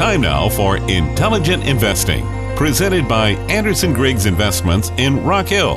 time now for Intelligent Investing, presented by Anderson Griggs Investments in Rock Hill.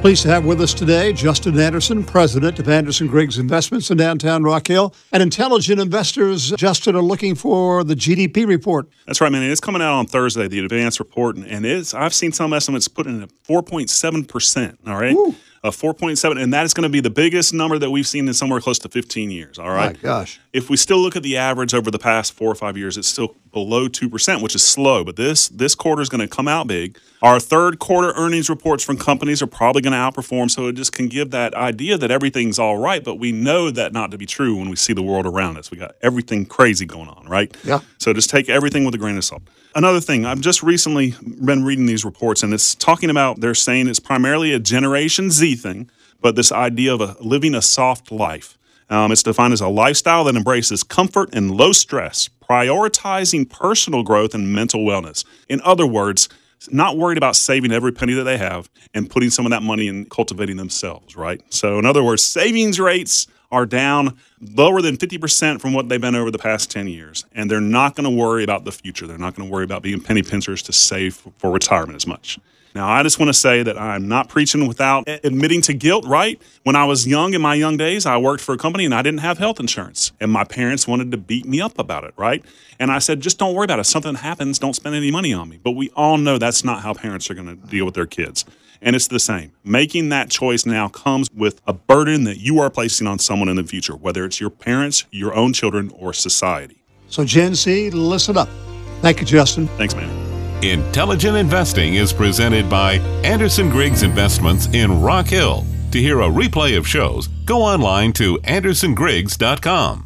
Pleased to have with us today Justin Anderson, president of Anderson Griggs Investments in downtown Rock Hill. And intelligent investors, Justin, are looking for the GDP report. That's right, man. It's coming out on Thursday, the advance report. And I've seen some estimates put in at 4.7%, all right? Woo. 4.7, and that is going to be the biggest number that we've seen in somewhere close to 15 years, all right? My gosh. If we still look at the average over the past 4 or 5 years, it's still below 2%, which is slow, but this quarter is going to come out big. Our third quarter earnings reports from companies are probably going to outperform, so it just can give that idea that everything's all right, but we know that not to be true when we see the world around us. We got everything crazy going on, right? Yeah. So just take everything with a grain of salt. Another thing, I've just recently been reading these reports, and it's talking about, they're saying it's primarily a Generation Z thing, but this idea of living a soft life. It's defined as a lifestyle that embraces comfort and low stress, prioritizing personal growth and mental wellness. In other words, not worried about saving every penny that they have and putting some of that money in cultivating themselves, right? So in other words, savings rates are down lower than 50% from what they've been over the past 10 years. And they're not going to worry about the future. They're not going to worry about being penny pinchers to save for retirement as much. Now, I just want to say that I'm not preaching without admitting to guilt, right? When I was young, in my young days, I worked for a company and I didn't have health insurance. And my parents wanted to beat me up about it, right? And I said, just don't worry about it. If something happens, don't spend any money on me. But we all know that's not how parents are going to deal with their kids. And it's the same. Making that choice now comes with a burden that you are placing on someone in the future, whether it's your parents, your own children, or society. So Gen Z, listen up. Thank you, Justin. Thanks, man. Intelligent Investing is presented by Anderson Griggs Investments in Rock Hill. To hear a replay of shows, go online to andersongriggs.com.